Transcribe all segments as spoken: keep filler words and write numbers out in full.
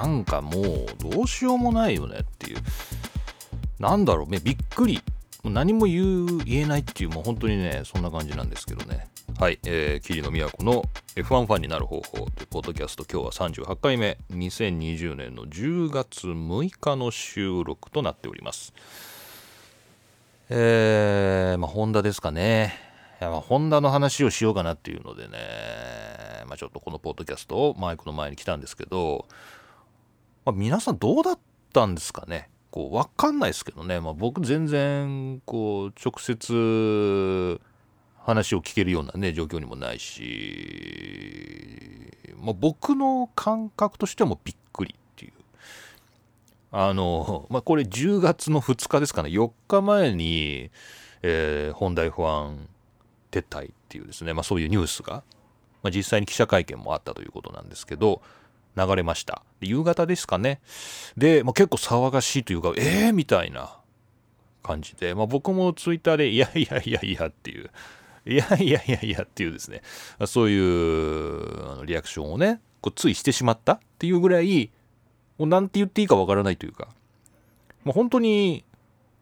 なんかもうどうしようもないよねっていう、なんだろう、ね、びっくり、もう何も言う言えないっていう、もう本当にねそんな感じなんですけどね。はい、えー、桐野都の エフワン ファンになる方法というポッドキャスト、今日はさんじゅうはちかいめ、にせんにじゅうねんのじゅうがつむいかの収録となっております。えー、まあホンダですかね。いや、まあホンダの話をしようかなっていうのでね、まあ、ちょっとこのポッドキャストをマイクの前に来たんですけど、まあ、皆さんどうだったんですかね。こう分かんないですけどね、まあ、僕全然こう直接話を聞けるようなね状況にもないし、まあ、僕の感覚としてもびっくりっていう。あの、まあ、これじゅうがつのふつかですかね、よっかまえに、えー、本田不安撤退っていうですね、まあ、そういうニュースが、まあ、実際に記者会見もあったということなんですけど、流れました。夕方ですかね。で、まあ、結構騒がしいというか、えーみたいな感じで、まあ、僕もツイッターでいやいやいやいやっていう、いやいやいやいやっていうですね、そういうリアクションをね、こうついしてしまったっていうぐらい、もうなんて言っていいかわからないというか、もう本当に、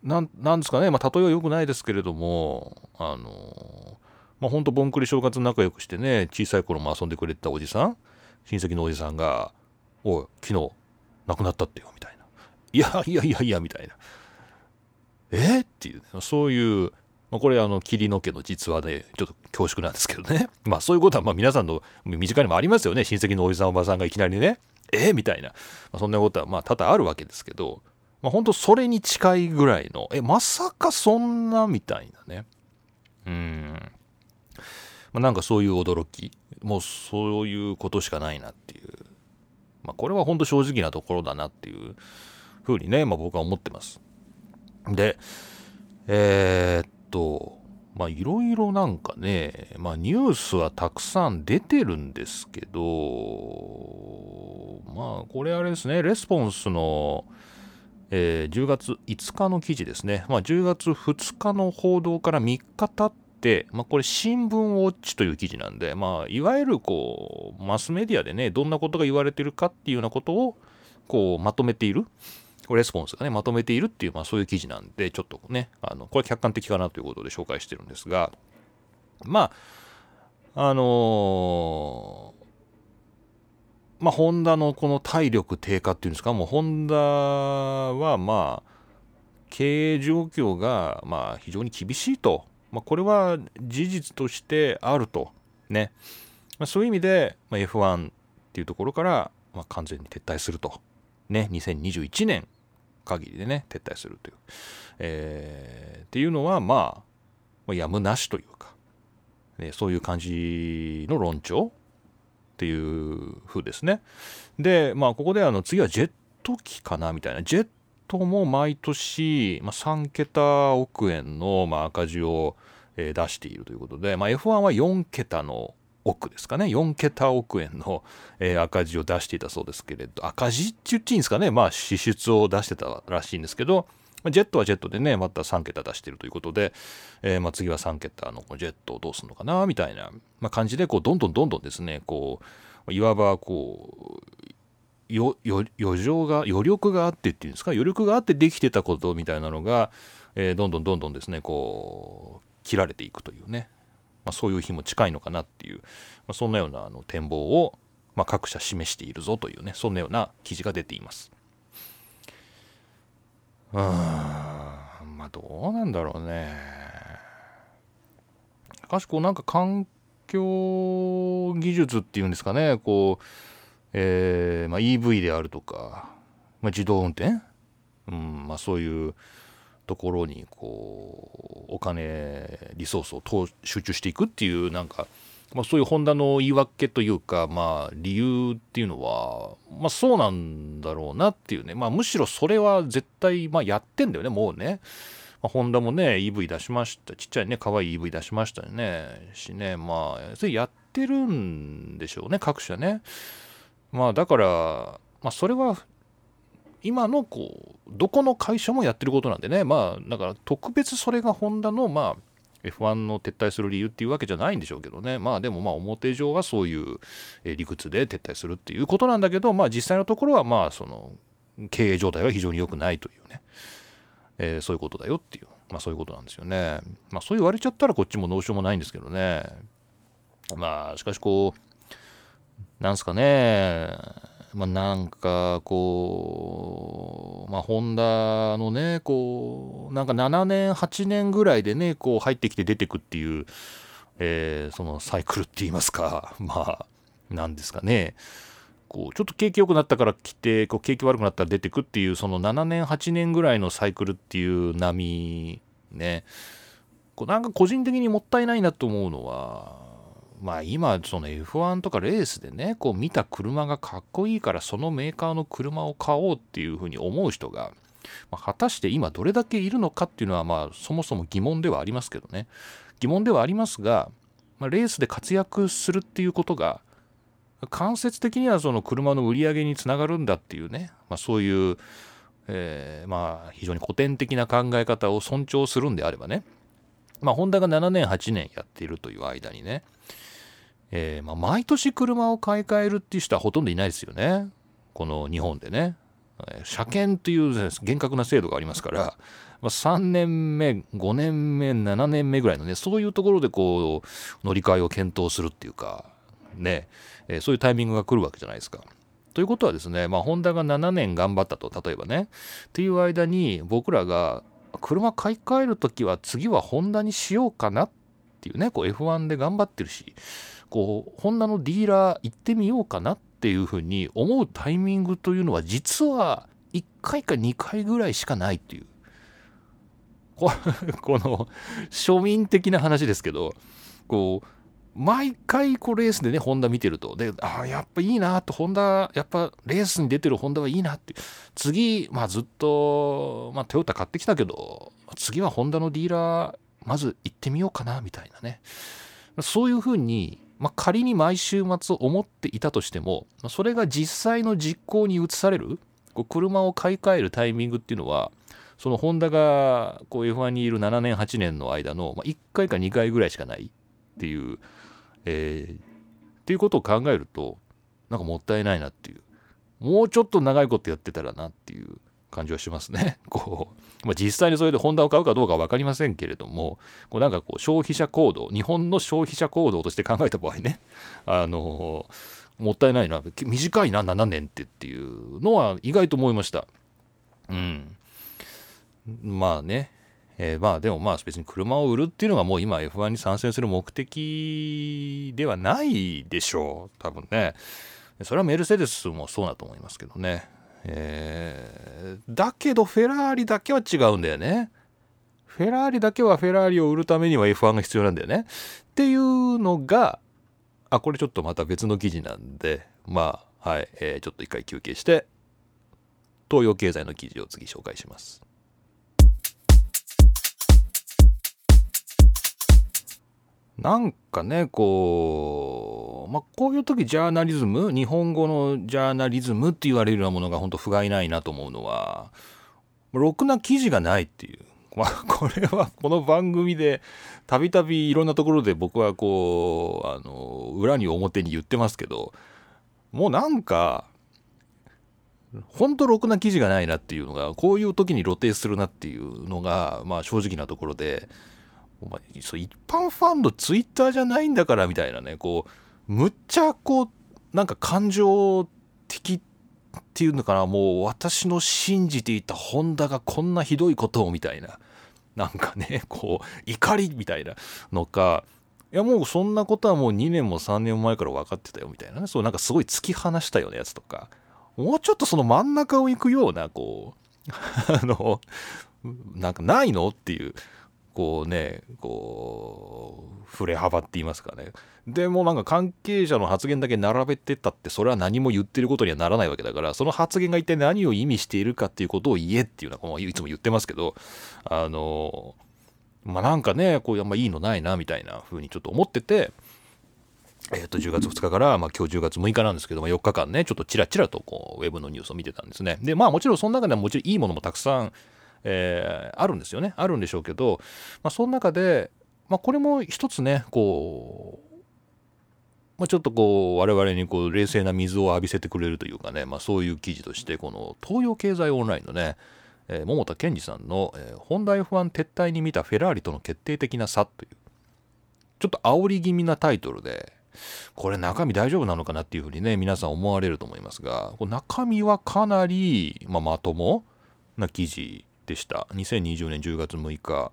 なん、なんですかね、まあ、例えは良くないですけれども、あの、まあ、本当ぼんくり正月仲良くしてね、小さい頃も遊んでくれてたおじさん、親戚のおじさんが、おい、昨日亡くなったってよみたいな、いやいやいやいやみたいな、えっていう、ね、そういう、まあ、これあの桐野家の実話でちょっと恐縮なんですけどね、まあそういうことはまあ皆さんの身近にもありますよね。親戚のおじさんおばさんがいきなりね、えみたいな、まあ、そんなことはまあ多々あるわけですけど、まあ本当それに近いぐらいの、えまさかそんなみたいなね、うーん、まあ、なんかそういう驚き、もうそういうことしかないなっていう。まあ、これは本当正直なところだなっていうふうにね、まあ、僕は思ってます。で、えー、っと、まあいろいろなんかね、まあニュースはたくさん出てるんですけど、まあこれあれですね、レスポンスの、えー、じゅうがついつかの記事ですね。まあじゅうがつふつかの報道からみっか経って、まあ、これ新聞ウォッチという記事なんで、まあ、いわゆるこうマスメディアでねどんなことが言われてるかっていうようなことをこうまとめている、レスポンスがねまとめているっていう、まあ、そういう記事なんで、ちょっとねあのこれ客観的かなということで紹介してるんですが、まああのー、まあホンダのこの体力低下っていうんですか、もうホンダはまあ経営状況がまあ非常に厳しいと。まあ、これは事実としてあるとね、まあ、そういう意味で、まあ、エフワン っていうところから、まあ、完全に撤退するとね、にせんにじゅういちねん限りでね撤退するという、えー、っていうのはまあやむなしというか、ね、そういう感じの論調っていう風ですね。でまあここであの次はジェット機かなみたいな、ジェットとも毎年、まあ、さんけたおくえんの、まあ、赤字を、えー、出しているということで、まあ、エフワン はよんけたの億ですかね、よんけたおくえんの、えー、赤字を出していたそうですけれど、赤字って言っていいんですかね、まあ支出を出してたらしいんですけど、まあ、ジェットはジェットでねまたさんけた出しているということで、えーまあ、次はさんけたのジェットをどうするのかなみたいな、まあ、感じでこうどんどんどんどんですね、こういわばこうよよ余剰が余力があってっていうんですか、余力があってできてたことみたいなのが、えー、どんどんどんどんですねこう切られていくというね、まあ、そういう日も近いのかなっていう、まあ、そんなようなあの展望を、まあ、各社示しているぞというね、そんなような記事が出ています。あまあどうなんだろうね。しかしこうなんか環境技術っていうんですかね、こうえーまあ、イーブイ であるとか、まあ、自動運転、うんまあ、そういうところにこうお金リソースを集中していくっていうなんか、まあ、そういうホンダの言い訳というか、まあ、理由っていうのは、まあ、そうなんだろうなっていうね、まあ、むしろそれは絶対、まあ、やってんだよねもうね、まあ、ホンダもね イーブイ 出しました、ちっちゃいね可愛い イーブイ 出しましたねしね、まあそれやってるんでしょうね各社ね。まあだから、まあ、それは今のこうどこの会社もやってることなんでね、まあだから特別それがホンダのまあエフワン の撤退する理由っていうわけじゃないんでしょうけどね。まあでもまあ表上はそういう理屈で撤退するっていうことなんだけど、まあ実際のところはまあその経営状態は非常に良くないというね、えー、そういうことだよっていう、まあそういうことなんですよね。まあそう言われちゃったらこっちもどうしようもないんですけどね。まあしかしこうなんすかね、まあなんかこうまあホンダのねこうなんかななねんはちねんぐらいでねこう入ってきて出てくっていう、えー、そのサイクルって言いますか、まあなんですかね、こうちょっと景気良くなったから来てこう景気悪くなったら出てくっていうそのななねんはちねんぐらいのサイクルっていう波ね、こうなんか個人的にもったいないなと思うのは、まあ今その エフワン とかレースでねこう見た車がかっこいいからそのメーカーの車を買おうっていうふうに思う人が、まあ、果たして今どれだけいるのかっていうのはまあそもそも疑問ではありますけどね、疑問ではありますが、まあ、レースで活躍するっていうことが間接的にはその車の売り上げにつながるんだっていうね、まあ、そういう、えー、まあ非常に古典的な考え方を尊重するんであればね、まあホンダがななねんはちねんやっているという間にね、えーまあ、毎年車を買い替えるっていう人はほとんどいないですよね、この日本でね。車検という厳格な制度がありますから、まあ、さんねんめごねんめななねんめぐらいのねそういうところでこう乗り換えを検討するっていうかね、えー、そういうタイミングが来るわけじゃないですか。ということはですね、まあ、ホンダがななねん頑張ったと例えばねっていう間に僕らが車買い替えるときは次はホンダにしようかなっていうね、こう エフワン で頑張ってるしこうホンダのディーラー行ってみようかなっていうふうに思うタイミングというのは実はいっかいかにかいぐらいしかないっていう、この庶民的な話ですけど、こう毎回こうレースでねホンダ見てるとで、あやっぱいいなと、ホンダやっぱレースに出てるホンダはいいなって、次まあずっとまあトヨタ買ってきたけど次はホンダのディーラーまず行ってみようかなみたいなね、そういうふうにまあ、仮に毎週末思っていたとしてもそれが実際の実行に移されるこう車を買い替えるタイミングっていうのはそのホンダがこう エフワン にいるななねんはちねんの間のいっかいかにかいぐらいしかないっていう、えー、っていうことを考えるとなんかもったいないなっていう、もうちょっと長いことやってたらなっていう感じはしますね。こう、まあ、実際にそれでホンダを買うかどうかは分かりませんけれども、こうなんかこう消費者行動、日本の消費者行動として考えた場合ね、あのもったいないな、短いなななねんってっていうのは意外と思いました。うん。まあね、えー、まあでもまあ別に車を売るっていうのがもう今 エフワン に参戦する目的ではないでしょう。多分ね、それはメルセデスもそうだと思いますけどね。えー、だけどフェラーリだけは違うんだよね。フェラーリだけはフェラーリを売るためには エフワン が必要なんだよねっていうのが、あ、これちょっとまた別の記事なんで、まあはい、えー、ちょっと一回休憩して東洋経済の記事を次紹介します。なんかねこう、まあ、こういう時ジャーナリズム、日本語のジャーナリズムって言われるようなものが本当不甲斐ないなと思うのは、ろくな記事がないっていう、まあ、これはこの番組でたびたびいろんなところで僕はこうあの裏に表に言ってますけど、もうなんか本当ろくな記事がないなっていうのが、こういう時に露呈するなっていうのが、まあ、正直なところで。お前そう一般ファンのツイッターじゃないんだからみたいなね、こうむっちゃこうなんか感情的っていうのかな、もう私の信じていたホンダがこんなひどいことをみたいな、なんかねこう怒りみたいなのか、いやもうそんなことはもうにねんもさんねんまえから分かってたよみたいなね、そうなんかすごい突き放したようなやつとか、もうちょっとその真ん中を行くようなこうあのなんかないのっていう。こうね、こう触れ幅って言いますかね。でもなんか関係者の発言だけ並べてたって、それは何も言ってることにはならないわけだから、その発言が一体何を意味しているかっていうことを言えっていうのは、まあ、いつも言ってますけど、あのまあなんかねこうあんまいいのないなみたいな風にちょっと思ってて、えー、とじゅうがつふつかから、まあ、今日じゅうがつむいかなんですけども、よっかかんねちょっとチラチラとこうウェブのニュースを見てたんですね。でまあもちろんその中ではもちろんいいものもたくさんえー、あるんですよね、あるんでしょうけど、まあ、その中で、まあ、これも一つねこう、まあ、ちょっとこう我々にこう冷静な水を浴びせてくれるというかね、まあ、そういう記事としてこの東洋経済オンラインのね、えー、桃田健二さんの、えー、ホンダ エフワン 撤退に見たフェラーリとの決定的な差というちょっと煽り気味なタイトルで、これ中身大丈夫なのかなっていうふうにね皆さん思われると思いますが、こ中身はかなり、まあ、まともな記事でした。にせんにじゅうねんじゅうがつむいか、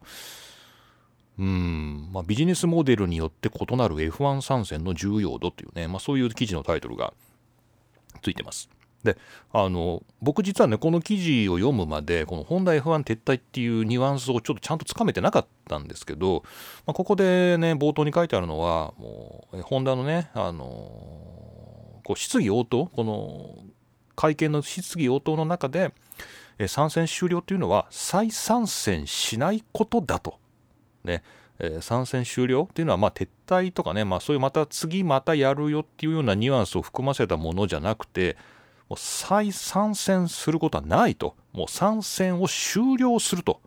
うーん、まあ、ビジネスモデルによって異なる エフワン 参戦の重要度というね、まあ、そういう記事のタイトルがついてます。で、あの僕実はねこの記事を読むまでこのホンダ エフワン 撤退っていうニュアンスをちょっとちゃんとつかめてなかったんですけど、まあ、ここでね冒頭に書いてあるのはもうホンダのね、あのこう質疑応答、この会見の質疑応答の中で参戦終了というのは再参戦しないことだとね、えー、参戦終了っていうのはまあ撤退とかね、まあ、そういうまた次またやるよっていうようなニュアンスを含ませたものじゃなくて、もう再参戦することはないと、もう参戦を終了すると、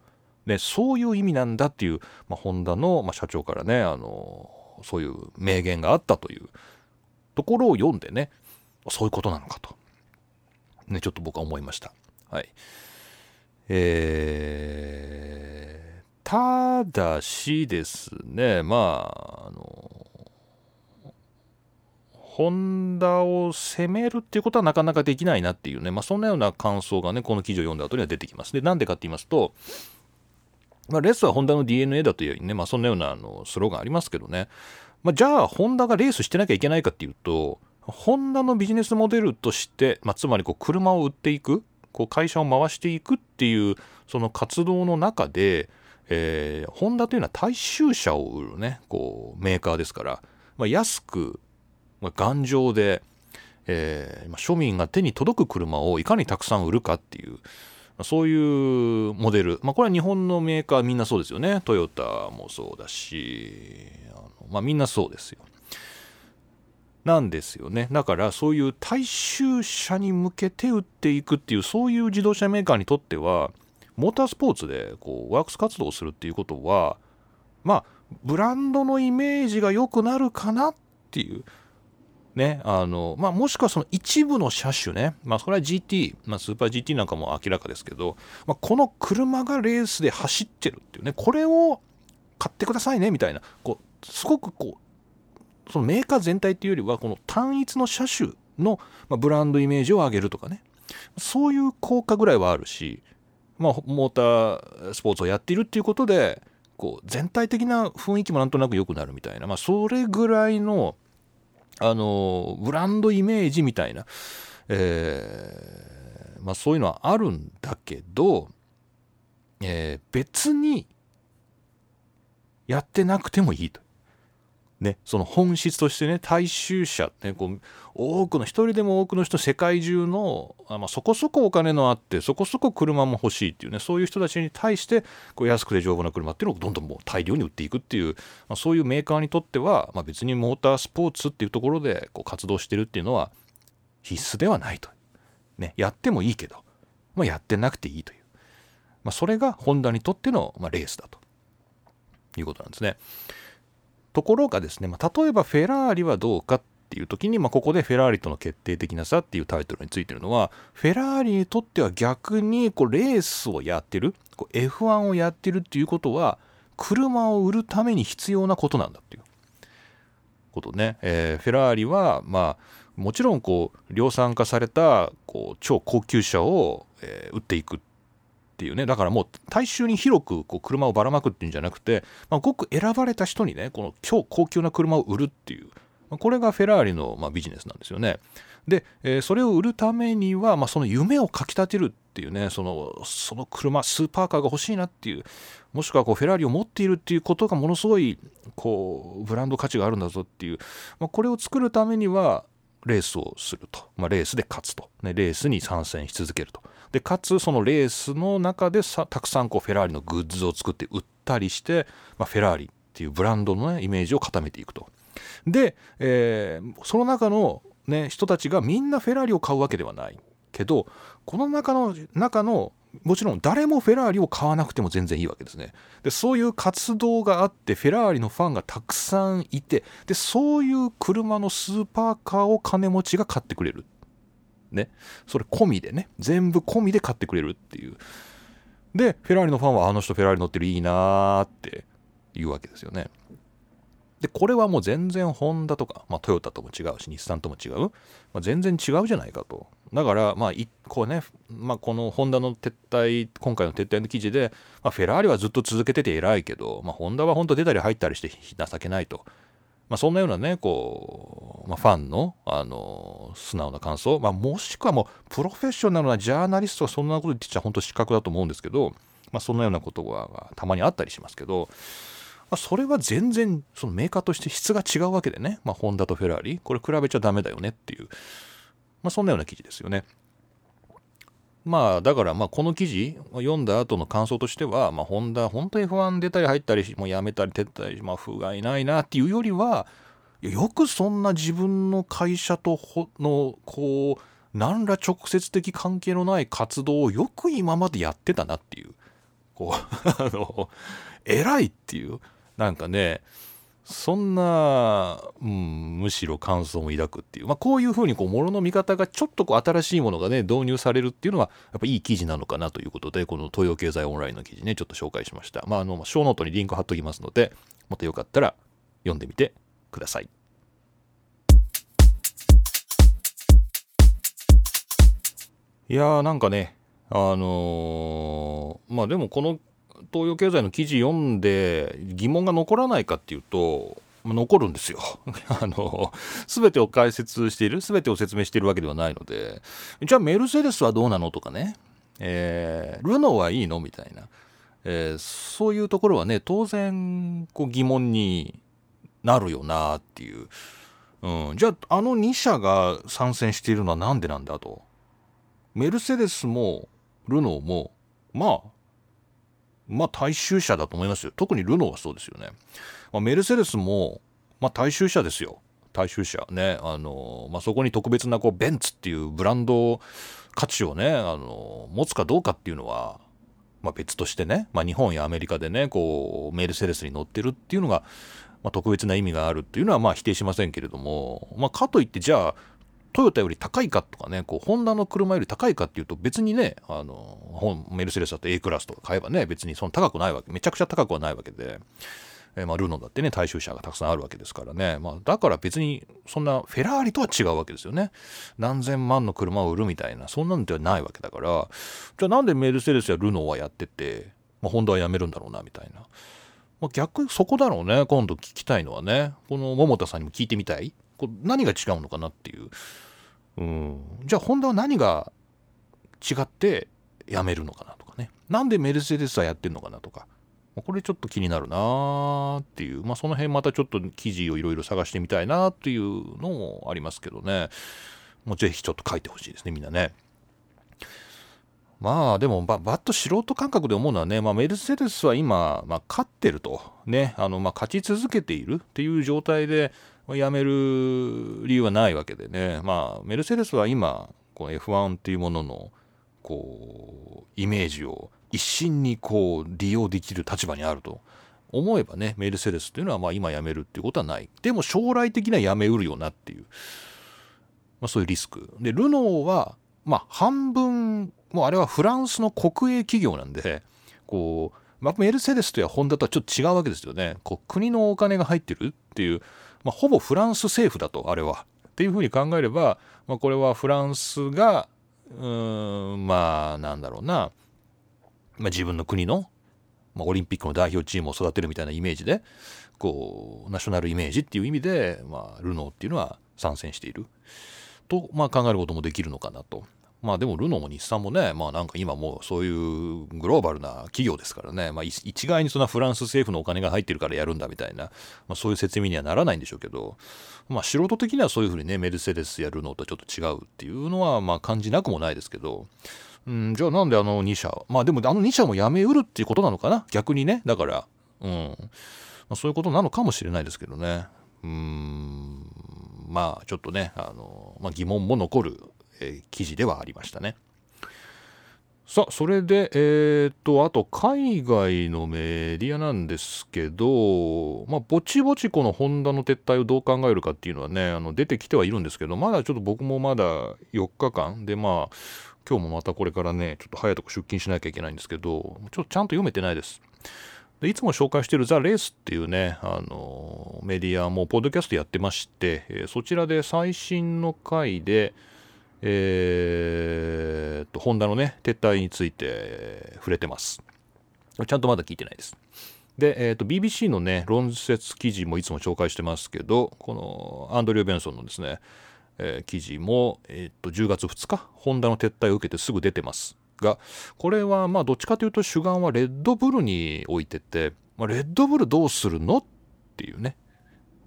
ね、そういう意味なんだっていう、まあ、ホンダの、まあ、社長からね、あのー、そういう明言があったというところを読んでね、そういうことなのかと、ね、ちょっと僕は思いました。はい。えー、ただしですね、まあ、あのーホンダを攻めるっていうことはなかなかできないなっていうね、まあ、そんなような感想がねこの記事を読んだ後には出てきます。で、なんでかって言いますと、まあ、レースはホンダの ディーエヌエー だというね、まあ、そんなようなあのスローガンありますけどね、まあ、じゃあホンダがレースしてなきゃいけないかっていうと、ホンダのビジネスモデルとして、まあ、つまりこう車を売っていく、こう会社を回していくっていうその活動の中で、えー、ホンダというのは大衆車を売るねこうメーカーですから、まあ、安く頑丈で、えー、庶民が手に届く車をいかにたくさん売るかっていう、そういうモデル、まあ、これは日本のメーカーみんなそうですよね。トヨタもそうだし、あの、まあ、みんなそうですよ。なんですよね。だからそういう大衆車に向けて売っていくっていう、そういう自動車メーカーにとってはモータースポーツでこうワークス活動をするっていうことは、まあブランドのイメージが良くなるかなっていうね、あのまあ、もしくはその一部の車種ね、まあ、それは ジーティー、まあ、スーパー ジーティー なんかも明らかですけど、まあ、この車がレースで走ってるっていうね、これを買ってくださいねみたいな、こうすごくこうそのメーカー全体っていうよりはこの単一の車種のブランドイメージを上げるとかね、そういう効果ぐらいはあるし、まあ、モータースポーツをやっているっていうことでこう全体的な雰囲気もなんとなく良くなるみたいな、まあ、それぐらいのあのブランドイメージみたいな、えーまあ、そういうのはあるんだけど、えー、別にやってなくてもいいと、ね、その本質としてね、大衆車って、ね、こう多くの一人でも多くの人、世界中の、まあ、そこそこお金のあってそこそこ車も欲しいっていうね、そういう人たちに対してこう安くて丈夫な車っていうのをどんどんもう大量に売っていくっていう、まあ、そういうメーカーにとっては、まあ、別にモータースポーツっていうところでこう活動してるっていうのは必須ではないと、ね、やってもいいけど、まあ、やってなくていいという、まあ、それがホンダにとっての、まあ、レースだということなんですね。ところがですね、まあ、例えばフェラーリはどうかっていう時に、まあ、ここでフェラーリとの決定的な差っていうタイトルについてるのは、フェラーリにとっては逆にこうレースをやってる、こう エフワン をやってるっていうことは車を売るために必要なことなんだっていうことね、えー、フェラーリはまあもちろんこう量産化されたこう超高級車を、えー、売っていくっていうね、だからもう大衆に広くこう車をばらまくっていうんじゃなくて、まあ、ごく選ばれた人にねこの超高級な車を売るっていう、まあ、これがフェラーリのまあビジネスなんですよね。で、えー、それを売るためには、まあ、その夢をかきたてるっていうね、その、その車スーパーカーが欲しいなっていう、もしくはこうフェラーリを持っているっていうことがものすごいこうブランド価値があるんだぞっていう、まあ、これを作るためにはレースをすると、まあ、レースで勝つと、ね、レースに参戦し続けると。でかつそのレースの中でさたくさんこうフェラーリのグッズを作って売ったりして、まあ、フェラーリっていうブランドの、ね、イメージを固めていくと。で、えー、その中の、ね、人たちがみんなフェラーリを買うわけではないけど、この中の中のもちろん誰もフェラーリを買わなくても全然いいわけですね。でそういう活動があってフェラーリのファンがたくさんいて、でそういう車のスーパーカーを金持ちが買ってくれる、ね、それ込みでね、全部込みで買ってくれるっていう。でフェラーリのファンはあの人フェラーリ乗ってるいいなーっていうわけですよね。でこれはもう全然ホンダとか、まあ、トヨタとも違うし日産とも違う、まあ、全然違うじゃないかと。だからまあ一個ね、まあ、このホンダの撤退、今回の撤退の記事で、まあ、フェラーリはずっと続けてて偉いけど、まあ、ホンダは本当出たり入ったりして情けないと、まあ、そんなようなねこう、まあ、ファンの、あのー、素直な感想、まあ、もしくはもうプロフェッショナルなジャーナリストがそんなこと言ってちゃ本当失格だと思うんですけど、まあ、そんなようなことがたまにあったりしますけど、それは全然そのメーカーとして質が違うわけでね、まあ、ホンダとフェラーリ、これ比べちゃダメだよねっていう、まあ、そんなような記事ですよね。まあだからまあこの記事読んだ後の感想としては、まあ、ホンダ本当にエフワン出たり入ったりもうやめたり撤退、まあ、不甲斐ないなっていうよりは、よくそんな自分の会社とのこう何ら直接的関係のない活動をよく今までやってたなっていう、こうあの偉いっていう。なんかね、そんな、うん、むしろ感想を抱くっていう、まあ、こういうふうにこうものの見方がちょっとこう新しいものがね導入されるっていうのはやっぱいい記事なのかなということで、この東洋経済オンラインの記事ねちょっと紹介しました。まああのショーノートにリンク貼っときますので、またよかったら読んでみてください。いやーなんかね、あのー、まあでもこの東洋経済の記事読んで疑問が残らないかっていうと残るんですよあの全てを解説している、全てを説明しているわけではないので、じゃあメルセデスはどうなのとかね、えー、ルノーはいいのみたいな、えー、そういうところはね当然こう疑問になるよなっていう、うん、じゃああのに社が参戦しているのはなんでなんだと。メルセデスもルノーもまあまあ大衆車だと思いますよ。特にルノーはそうですよね。まあ、メルセデスも、まあ、大衆車ですよ。大衆車ね。あのまあ、そこに特別なこうベンツっていうブランド価値をねあの持つかどうかっていうのは、まあ、別としてね、まあ、日本やアメリカでねこうメルセデスに乗ってるっていうのが、まあ、特別な意味があるっていうのはまあ否定しませんけれども、まあ、かといってじゃあトヨタより高いかとかね、こうホンダの車より高いかっていうと別にね、あのメルセデスだって A クラスとか買えばね別にその高くないわけ、めちゃくちゃ高くはないわけで、えー、まあルノーだってね大衆車がたくさんあるわけですからね、まあ、だから別にそんなフェラーリとは違うわけですよね。何千万の車を売るみたいなそんなのではないわけだから、じゃあなんでメルセデスやルノーはやってて、まあ、ホンダはやめるんだろうなみたいな、まあ、逆そこだろうね。今度聞きたいのはね、この桃田さんにも聞いてみたい、こう何が違うのかなっていう。うん、じゃあホンダは何が違ってやめるのかなとかね、なんでメルセデスはやってるのかなとか、これちょっと気になるなーっていう、まあ、その辺またちょっと記事をいろいろ探してみたいなっていうのもありますけどね、もうぜひちょっと書いてほしいですねみんなね。まあでもバッと素人感覚で思うのはね、まあ、メルセデスは今、まあ、勝ってるとね、あのまあ勝ち続けているっていう状態でやめる理由はないわけでね、まあ、メルセデスは今この エフワン っていうもののこうイメージを一身にこう利用できる立場にあると思えばね、メルセデスっていうのはまあ今やめるっていうことはない、でも将来的にはやめうるよなっていう、まあ、そういうリスクで、ルノーはまあ半分もうあれはフランスの国営企業なんで、こう、まあ、メルセデスとやホンダとはちょっと違うわけですよね。こう国のお金が入ってるっていう、まあ、ほぼフランス政府だとあれはっていうふうに考えれば、まあ、これはフランスがうーんまあなんだろうな、まあ、自分の国の、まあ、オリンピックの代表チームを育てるみたいなイメージでこうナショナルイメージっていう意味で、まあ、ルノーっていうのは参戦していると、まあ、考えることもできるのかなと。まあでもルノーも日産もね、まあなんか今もうそういうグローバルな企業ですからね、まあ一概にそんなフランス政府のお金が入ってるからやるんだみたいな、まあ、そういう説明にはならないんでしょうけど、まあ素人的にはそういうふうにね、メルセデスやルノーとはちょっと違うっていうのはまあ感じなくもないですけど、うん、じゃあなんであのに社、まあでもあのに社もやめうるっていうことなのかな、逆にね、だから、うん、まあ、そういうことなのかもしれないですけどね、うーん、まあちょっとね、あの、まあ、疑問も残る記事ではありましたね。さあそれでえー、っとあと海外のメディアなんですけど、まあ、ぼちぼちこのホンダの撤退をどう考えるかっていうのはね、あの出てきてはいるんですけど、まだちょっと僕もまだよっかかんで、まあ今日もまたこれからねちょっと早いとこ出勤しなきゃいけないんですけど、ちょっとちゃんと読めてないです。でいつも紹介しているザ・レースっていうね、あのメディアもポッドキャストやってまして、えー、そちらで最新の回でえー、っとホンダのね撤退について触れてます。ちゃんとまだ聞いてないです。で、えー、っと ビービーシー のね論説記事もいつも紹介してますけど、このアンドリュー・ベンソンのですね、えー、記事も、えー、っとじゅうがつふつかホンダの撤退を受けてすぐ出てますが、これはまあどっちかというと主眼はレッドブルに置いてて、まあ、レッドブルどうするのっていうね、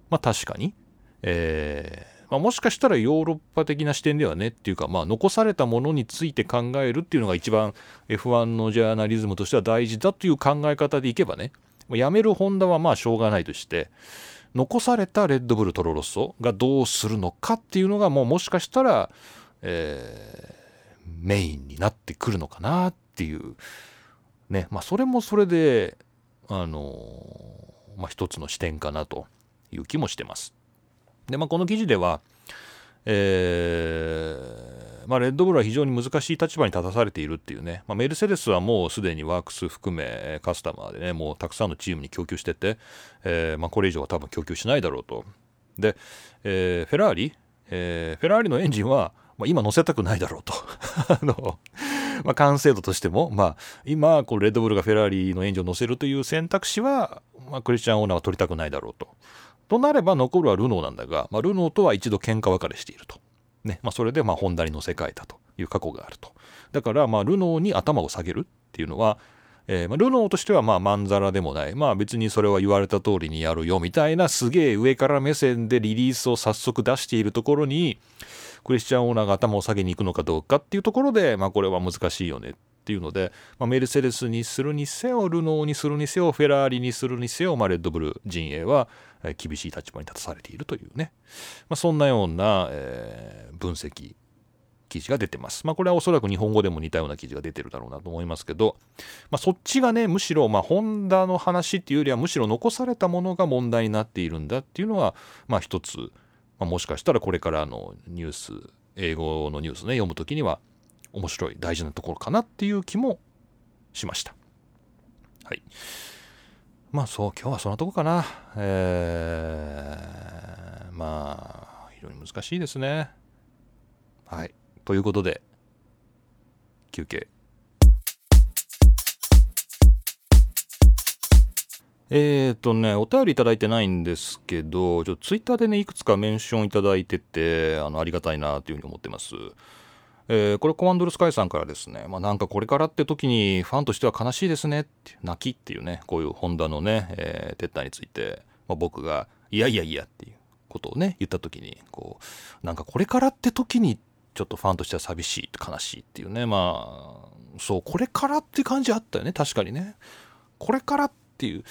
まあ確かに、えーまあ、もしかしたらヨーロッパ的な視点ではねっていうか、まあ残されたものについて考えるっていうのが一番 エフワン のジャーナリズムとしては大事だという考え方でいけばね、やめるホンダはまあしょうがないとして、残されたレッドブルトロロッソがどうするのかっていうのがもうもしかしたら、えーメインになってくるのかなっていうね、まあそれもそれであのー、まあ一つの視点かなという気もしてます。でまあこの記事では、えーまあ、レッドブルは非常に難しい立場に立たされているっていうね、まあ、メルセデスはもうすでにワークス含めカスタマーでねもうたくさんのチームに供給してて、えーまあ、これ以上は多分供給しないだろうと。で、えー、フェラーリ、えー、フェラーリのエンジンはまあ、今乗せたくないだろうとあの、まあ、完成度としても、まあ、今こうレッドブルがフェラーリのエンジンを乗せるという選択肢は、まあ、クリスチャンオーナーは取りたくないだろうと。となれば残るはルノーなんだが、まあ、ルノーとは一度喧嘩別れしていると、ねまあ、それでまあホンダに乗せ替えたという過去があると。だからまあルノーに頭を下げるっていうのは、えー、まあルノーとしてはまあまんざらでもない、まあ、別にそれは言われた通りにやるよみたいなすげえ上から目線でリリースを早速出しているところに、クリスチャンオーナーが頭を下げに行くのかどうかっていうところで、まあ、これは難しいよねっていうので、まあ、メルセデスにするにせよルノーにするにせよフェラーリにするにせよ、まあ、レッドブル陣営は厳しい立場に立たされているというね、まあ、そんなような、えー、分析記事が出てます。まあ、これはおそらく日本語でも似たような記事が出てるだろうなと思いますけど、まあ、そっちがねむしろまあホンダの話っていうよりはむしろ残されたものが問題になっているんだっていうのは、まあ、一つもしかしたらこれからのニュース、英語のニュースね読むときには面白い大事なところかなっていう気もしました。はい。まあそう今日はそんなとこかな。えー、まあ非常に難しいですね。はい。ということで休憩。えーとね、お便りいただいてないんですけど、ちょっとツイッターでねいくつかメンションいただいてて、あのありがたいなというふうに思ってます。えー、これコマンドルスカイさんからですね、まあ、なんかこれからって時にファンとしては悲しいですねって泣きっていうね、こういうホンダのね、えー、撤退について、まあ、僕がいやいやいやっていうことをね言った時に、こうなんかこれからって時にちょっとファンとしては寂しい悲しいっていうね、まあそうこれからって感じあったよね。確かにねこれからっていう、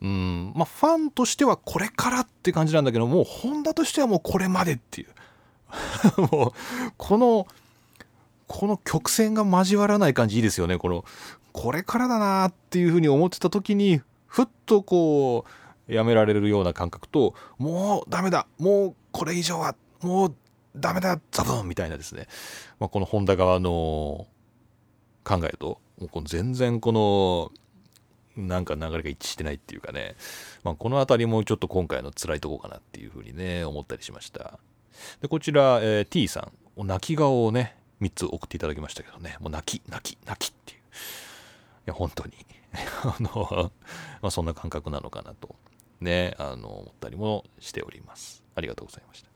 うんまあ、ファンとしてはこれからって感じなんだけど、もうホンダとしてはもうこれまでっていうもうこのこの曲線が交わらない感じいいですよね。このこれからだなっていうふうに思ってた時にふっとこうやめられるような感覚と、もうダメだもうこれ以上はもうダメだザブンみたいなですね、まあ、このホンダ側の考えともうこの全然このなんか流れが一致してないっていうかね、まあ、このあたりもちょっと今回の辛いとこかなっていうふうにね思ったりしました。でこちら、えー、T さん泣き顔をねみっつ送っていただきましたけどね、もう泣き泣き泣きっていう、いや本当にあのまあそんな感覚なのかなとねあの思ったりもしております。ありがとうございました。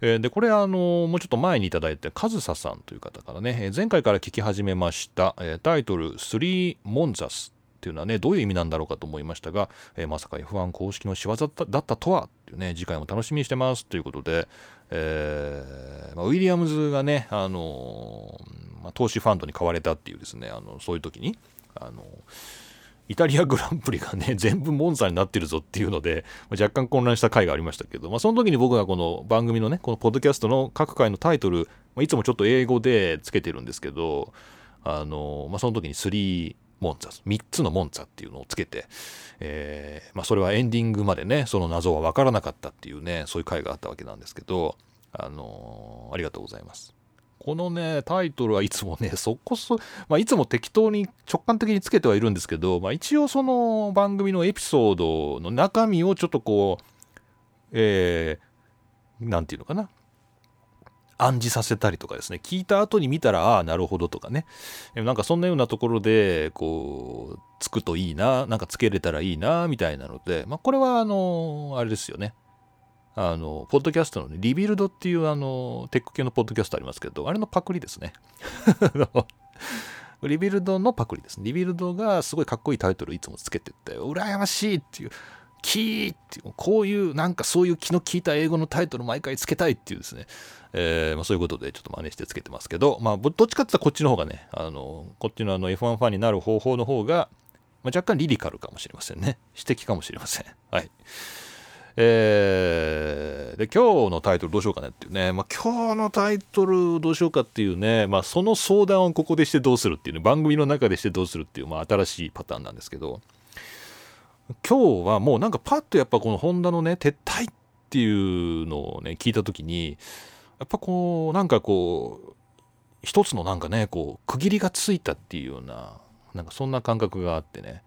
えー、でこれあのもうちょっと前にいただいてカズサさんという方からね、えー、前回から聞き始めました、えー、タイトルスリーモンザスっていうのはねどういう意味なんだろうかと思いましたが、えー、まさか エフワン 公式の仕業だった、だったとはっていうね、次回も楽しみにしてますということで、えーまあ、ウィリアムズがね、あのーまあ、投資ファンドに買われたっていうですね、あのそういう時に、あのー、イタリアグランプリがね全部モンザになってるぞっていうので、まあ、若干混乱した回がありましたけど、まあ、その時に僕がこの番組のねこのポッドキャストの各回のタイトル、まあ、いつもちょっと英語でつけてるんですけど、あの、まあ、その時にスリーモンツァ、みっつのモンツァっていうのをつけて、えーまあ、それはエンディングまでね、その謎は分からなかったっていうね、そういう回があったわけなんですけど、あのー、ありがとうございます。このねタイトルはいつもねそこそ、まあ、いつも適当に直感的につけてはいるんですけど、まあ、一応その番組のエピソードの中身をちょっとこう、えー、なんていうのかな、暗示させたりとかですね、聞いた後に見たらああなるほどとかね、なんかそんなようなところでこうつくといいな、なんかつけれたらいいなみたいなので、まあ、これはあのあれですよね、あのポッドキャストの、ね、リビルドっていうあのテック系のポッドキャストありますけど、あれのパクリですねリビルドのパクリですね。リビルドがすごいかっこいいタイトルいつもつけてって羨ましいっていうキーっていう、こういうなんかそういう気の利いた英語のタイトル毎回つけたいっていうですね、えーまあ、そういうことでちょっと真似してつけてますけど、まあどっちかって言ったらこっちの方がね、あのこっちのあの エフワン ファンになる方法の方が、まあ、若干リリカルかもしれませんね、詩的かもしれません。はい、えー、で今日のタイトルどうしようかねっていうね、まあ、今日のタイトルどうしようかっていうね、まあ、その相談をここでしてどうするっていうね、番組の中でしてどうするっていう、まあ、新しいパターンなんですけど、今日はもうなんかパッとやっぱこのホンダのね撤退っていうのをね聞いた時に、やっぱこうなんかこう一つのなんかねこう区切りがついたっていうような、なんかそんな感覚があってね、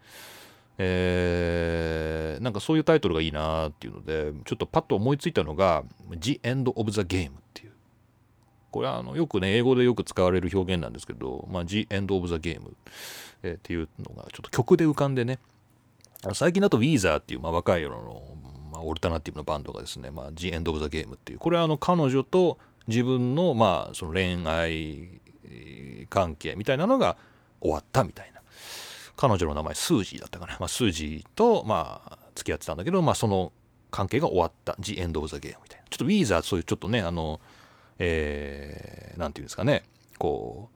えー、なんかそういうタイトルがいいなっていうので、ちょっとパッと思いついたのが The End of the Game っていう、これはあのよくね英語でよく使われる表現なんですけど、まあ The End of the Game っていうのがちょっと曲で浮かんでね、最近だとウィーザーっていう、まあ、若い世の、まあ、オルタナティブのバンドがですね、まあ、The End of the Game っていう、これはあの彼女と自分の、まあ、その恋愛関係みたいなのが終わったみたいな、彼女の名前スージーだったかな、まあ、スージーと、まあ、付き合ってたんだけど、まあ、その関係が終わった The End of the Game みたいな、ちょっとウィーザーそういうちょっとね、あの、えー、なんていうんですかね、こう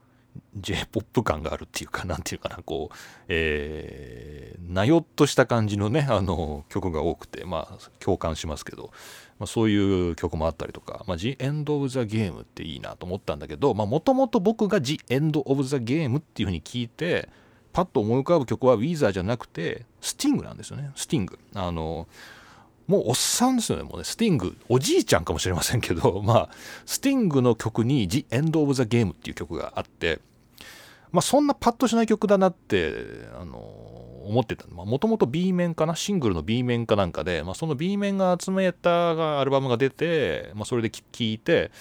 J-ポップ 感があるっていうか、なんていうかな、こう、えー、なよっとした感じのね、あの曲が多くて、まあ共感しますけど、まあ、そういう曲もあったりとか、まあ、The End of the Game っていいなと思ったんだけど、もともと僕が The End of the Game っていう風に聞いてパッと思い浮かぶ曲はウィーザーじゃなくてスティングなんですよね。スティング、あのもうおっさんですよね、もうね、スティングおじいちゃんかもしれませんけど、まあスティングの曲に The End of the Game っていう曲があって、まあそんなパッとしない曲だなってあの思ってた。もともと B 面かな、シングルの B 面かなんかで、まあ、その B 面が集めたアルバムが出て、まあ、それで聴いて、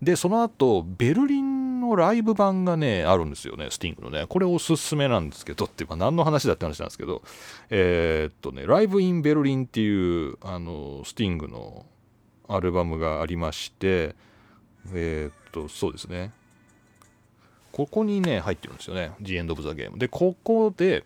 でその後ベルリンのライブ版がねあるんですよね、スティングのね。これおすすめなんですけどって、まあ、何の話だって話なんですけど、えー、っとねライブインベルリンっていうあのスティングのアルバムがありまして、えー、っとそうですね、ここにね入ってるんですよね The End of the Game で、ここで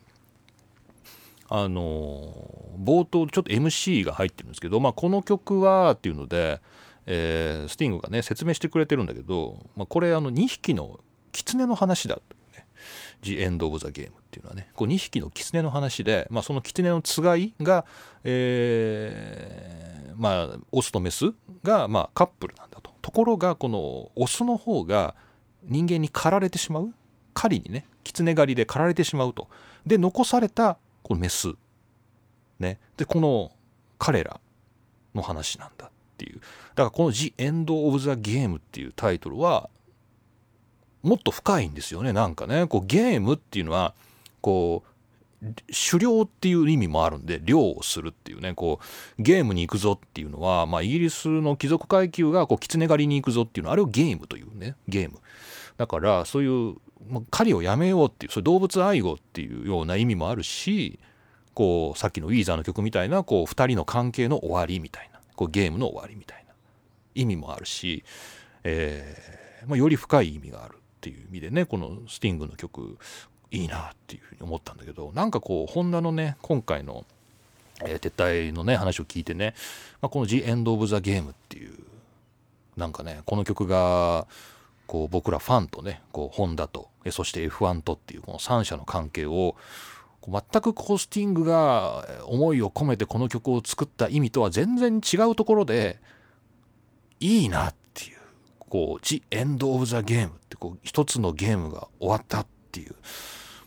あの冒頭ちょっと エムシー が入ってるんですけど、まあ、この曲はっていうので、えー、スティングがね説明してくれてるんだけど、まあ、これあのにひきの狐の話だと、ね、The End of the Game っていうのはね、こうにひきの狐の話で、まあ、その狐のつがいが、えーまあ、オスとメスが、まあ、カップルなんだと。ところがこのオスの方が人間に狩られてしまう、狩りにね、狐狩りで狩られてしまうと。で残されたこのメス、ね、でこの彼らの話なんだっていう。だからこの The End of the Game っていうタイトルはもっと深いんですよね。なんかねこうゲームっていうのはこう狩猟っていう意味もあるんで、猟をするっていうね、こうゲームに行くぞっていうのは、まあ、イギリスの貴族階級がこう狐狩りに行くぞっていうのはあれをゲームというね、ゲームだから、そういう狩りをやめようっていう、それ動物愛護っていうような意味もあるし、こうさっきのウィーザーの曲みたいなこうふたりの関係の終わりみたいな、こうゲームの終わりみたいな意味もあるし、えーまあ、より深い意味があるっていう意味でね、このスティングの曲いいなっていうふうに思ったんだけど、なんかこうホンダのね今回の、えー、撤退のね話を聞いてね、まあ、この The End of the Game っていう、なんかねこの曲がこう僕らファンとね、こうホンダとそして エフワン とっていうこのさん社の関係を、全くこうスティングが思いを込めてこの曲を作った意味とは全然違うところでいいなっていう、こう The End of the Game ってこう一つのゲームが終わったってい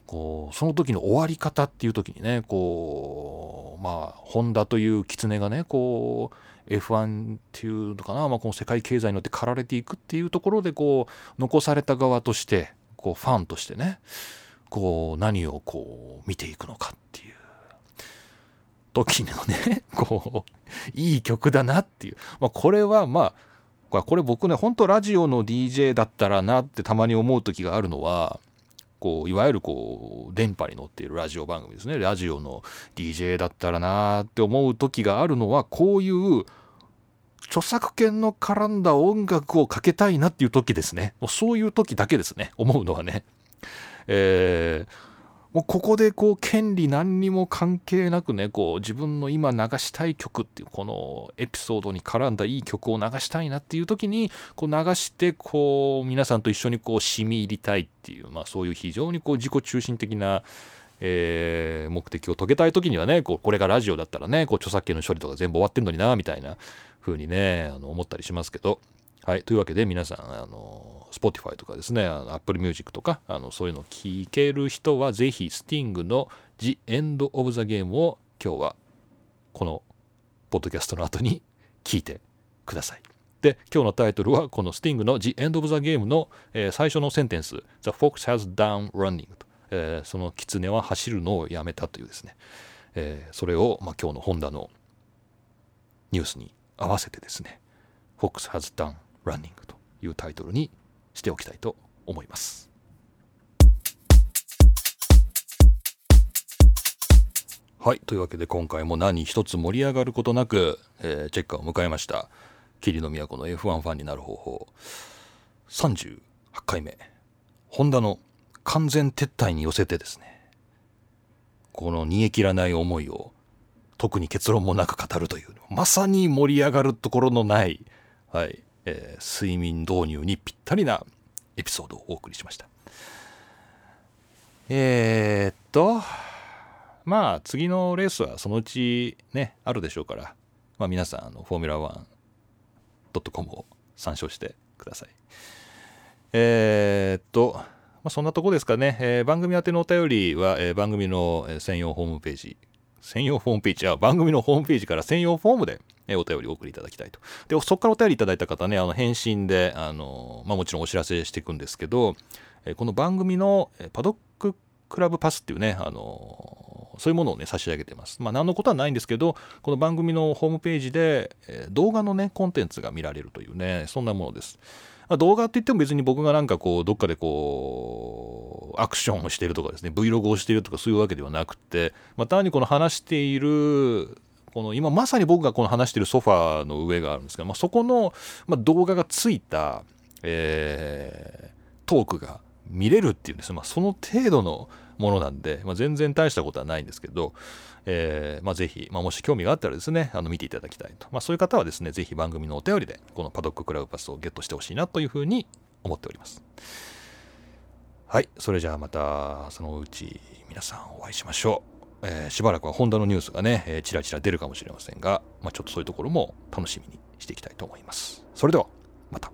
こうその時の終わり方っていう時にね、こうまあホンダという狐がね、こう エフワン っていうのかな、まあ、この世界経済によって駆られていくっていうところで、こう残された側として、こうファンとしてね、こう何をこう見ていくのかっていう時のね、こういい曲だなっていう、まあ、これはまあこれ僕ね、本当ラジオの ディージェー だったらなってたまに思う時があるのは、こういわゆるこう電波に乗っているラジオ番組ですね、ラジオの ディージェー だったらなって思う時があるのは、こういう著作権の絡んだ音楽をかけたいなっていう時ですね。もうそういう時だけですね、思うのはね。えーもうここでこう権利何にも関係なくね、こう自分の今流したい曲っていう、このエピソードに絡んだいい曲を流したいなっていう時にこう流して、こう皆さんと一緒にこう染み入りたいっていう、まあそういう非常にこう自己中心的なえ目的を遂げたい時にはね、こうこれがラジオだったらね、こう著作権の処理とか全部終わってるのになみたいな風にね、あの思ったりしますけど。はい、というわけで皆さん、あの Spotify とかですね、Apple Music とか、あのそういうの聴ける人はぜひスティングの The End of the Game を今日はこのポッドキャストの後に聴いてください。で、今日のタイトルはこのスティングの The End of the Game の、えー、最初のセンテンス、 The Fox has done running と、えー、その狐は走るのをやめたというですね、えー、それを、まあ、今日のホンダのニュースに合わせてですね、 Fox has doneランニングというタイトルにしておきたいと思います。はい、というわけで今回も何一つ盛り上がることなく、えー、チェッカーを迎えました。霧の都の エフワン ファンになる方法さんじゅうはちかいめ、ホンダの完全撤退に寄せてですね、この煮え切らない思いを特に結論もなく語るという、まさに盛り上がるところのない、はい、えー、睡眠導入にぴったりなエピソードをお送りしました。えー、っとまあ次のレースはそのうちねあるでしょうから、まあ、皆さんあのフォーミュラワン .com を参照してください。えー、っと、まあ、そんなとこですかね。えー、番組宛てのお便りは、えー、番組の専用ホームページ専用ホームページは番組のホームページから専用フォームでお便りを送りいただきたいと。で、そこからお便りいただいた方ね、あの返信であの、まあ、もちろんお知らせしていくんですけど、この番組のパドッククラブパスっていうね、あのそういうものをね差し上げてます。まあ、何のことはないんですけど、この番組のホームページで動画のねコンテンツが見られるというね、そんなものです。動画って言っても別に僕がなんかこうどっかでこうアクションをしているとかですね、 Vlog をしているとかそういうわけではなくて、まあ、単にこの話しているこの今まさに僕がこの話しているソファーの上があるんですけど、まあ、そこの動画がついた、えー、トークが見れるっていうですね、まあ、その程度のものなんで、まあ、全然大したことはないんですけど、えーまあ、ぜひ、まあ、もし興味があったらですね、あの見ていただきたいと、まあ、そういう方はですね、ぜひ番組のお便りでこのパドッククラブパスをゲットしてほしいなというふうに思っております。はい、それじゃあまたそのうち皆さんお会いしましょう。えー、しばらくはホンダのニュースがね、えー、ちらちら出るかもしれませんが、まあ、ちょっとそういうところも楽しみにしていきたいと思います。それではまた。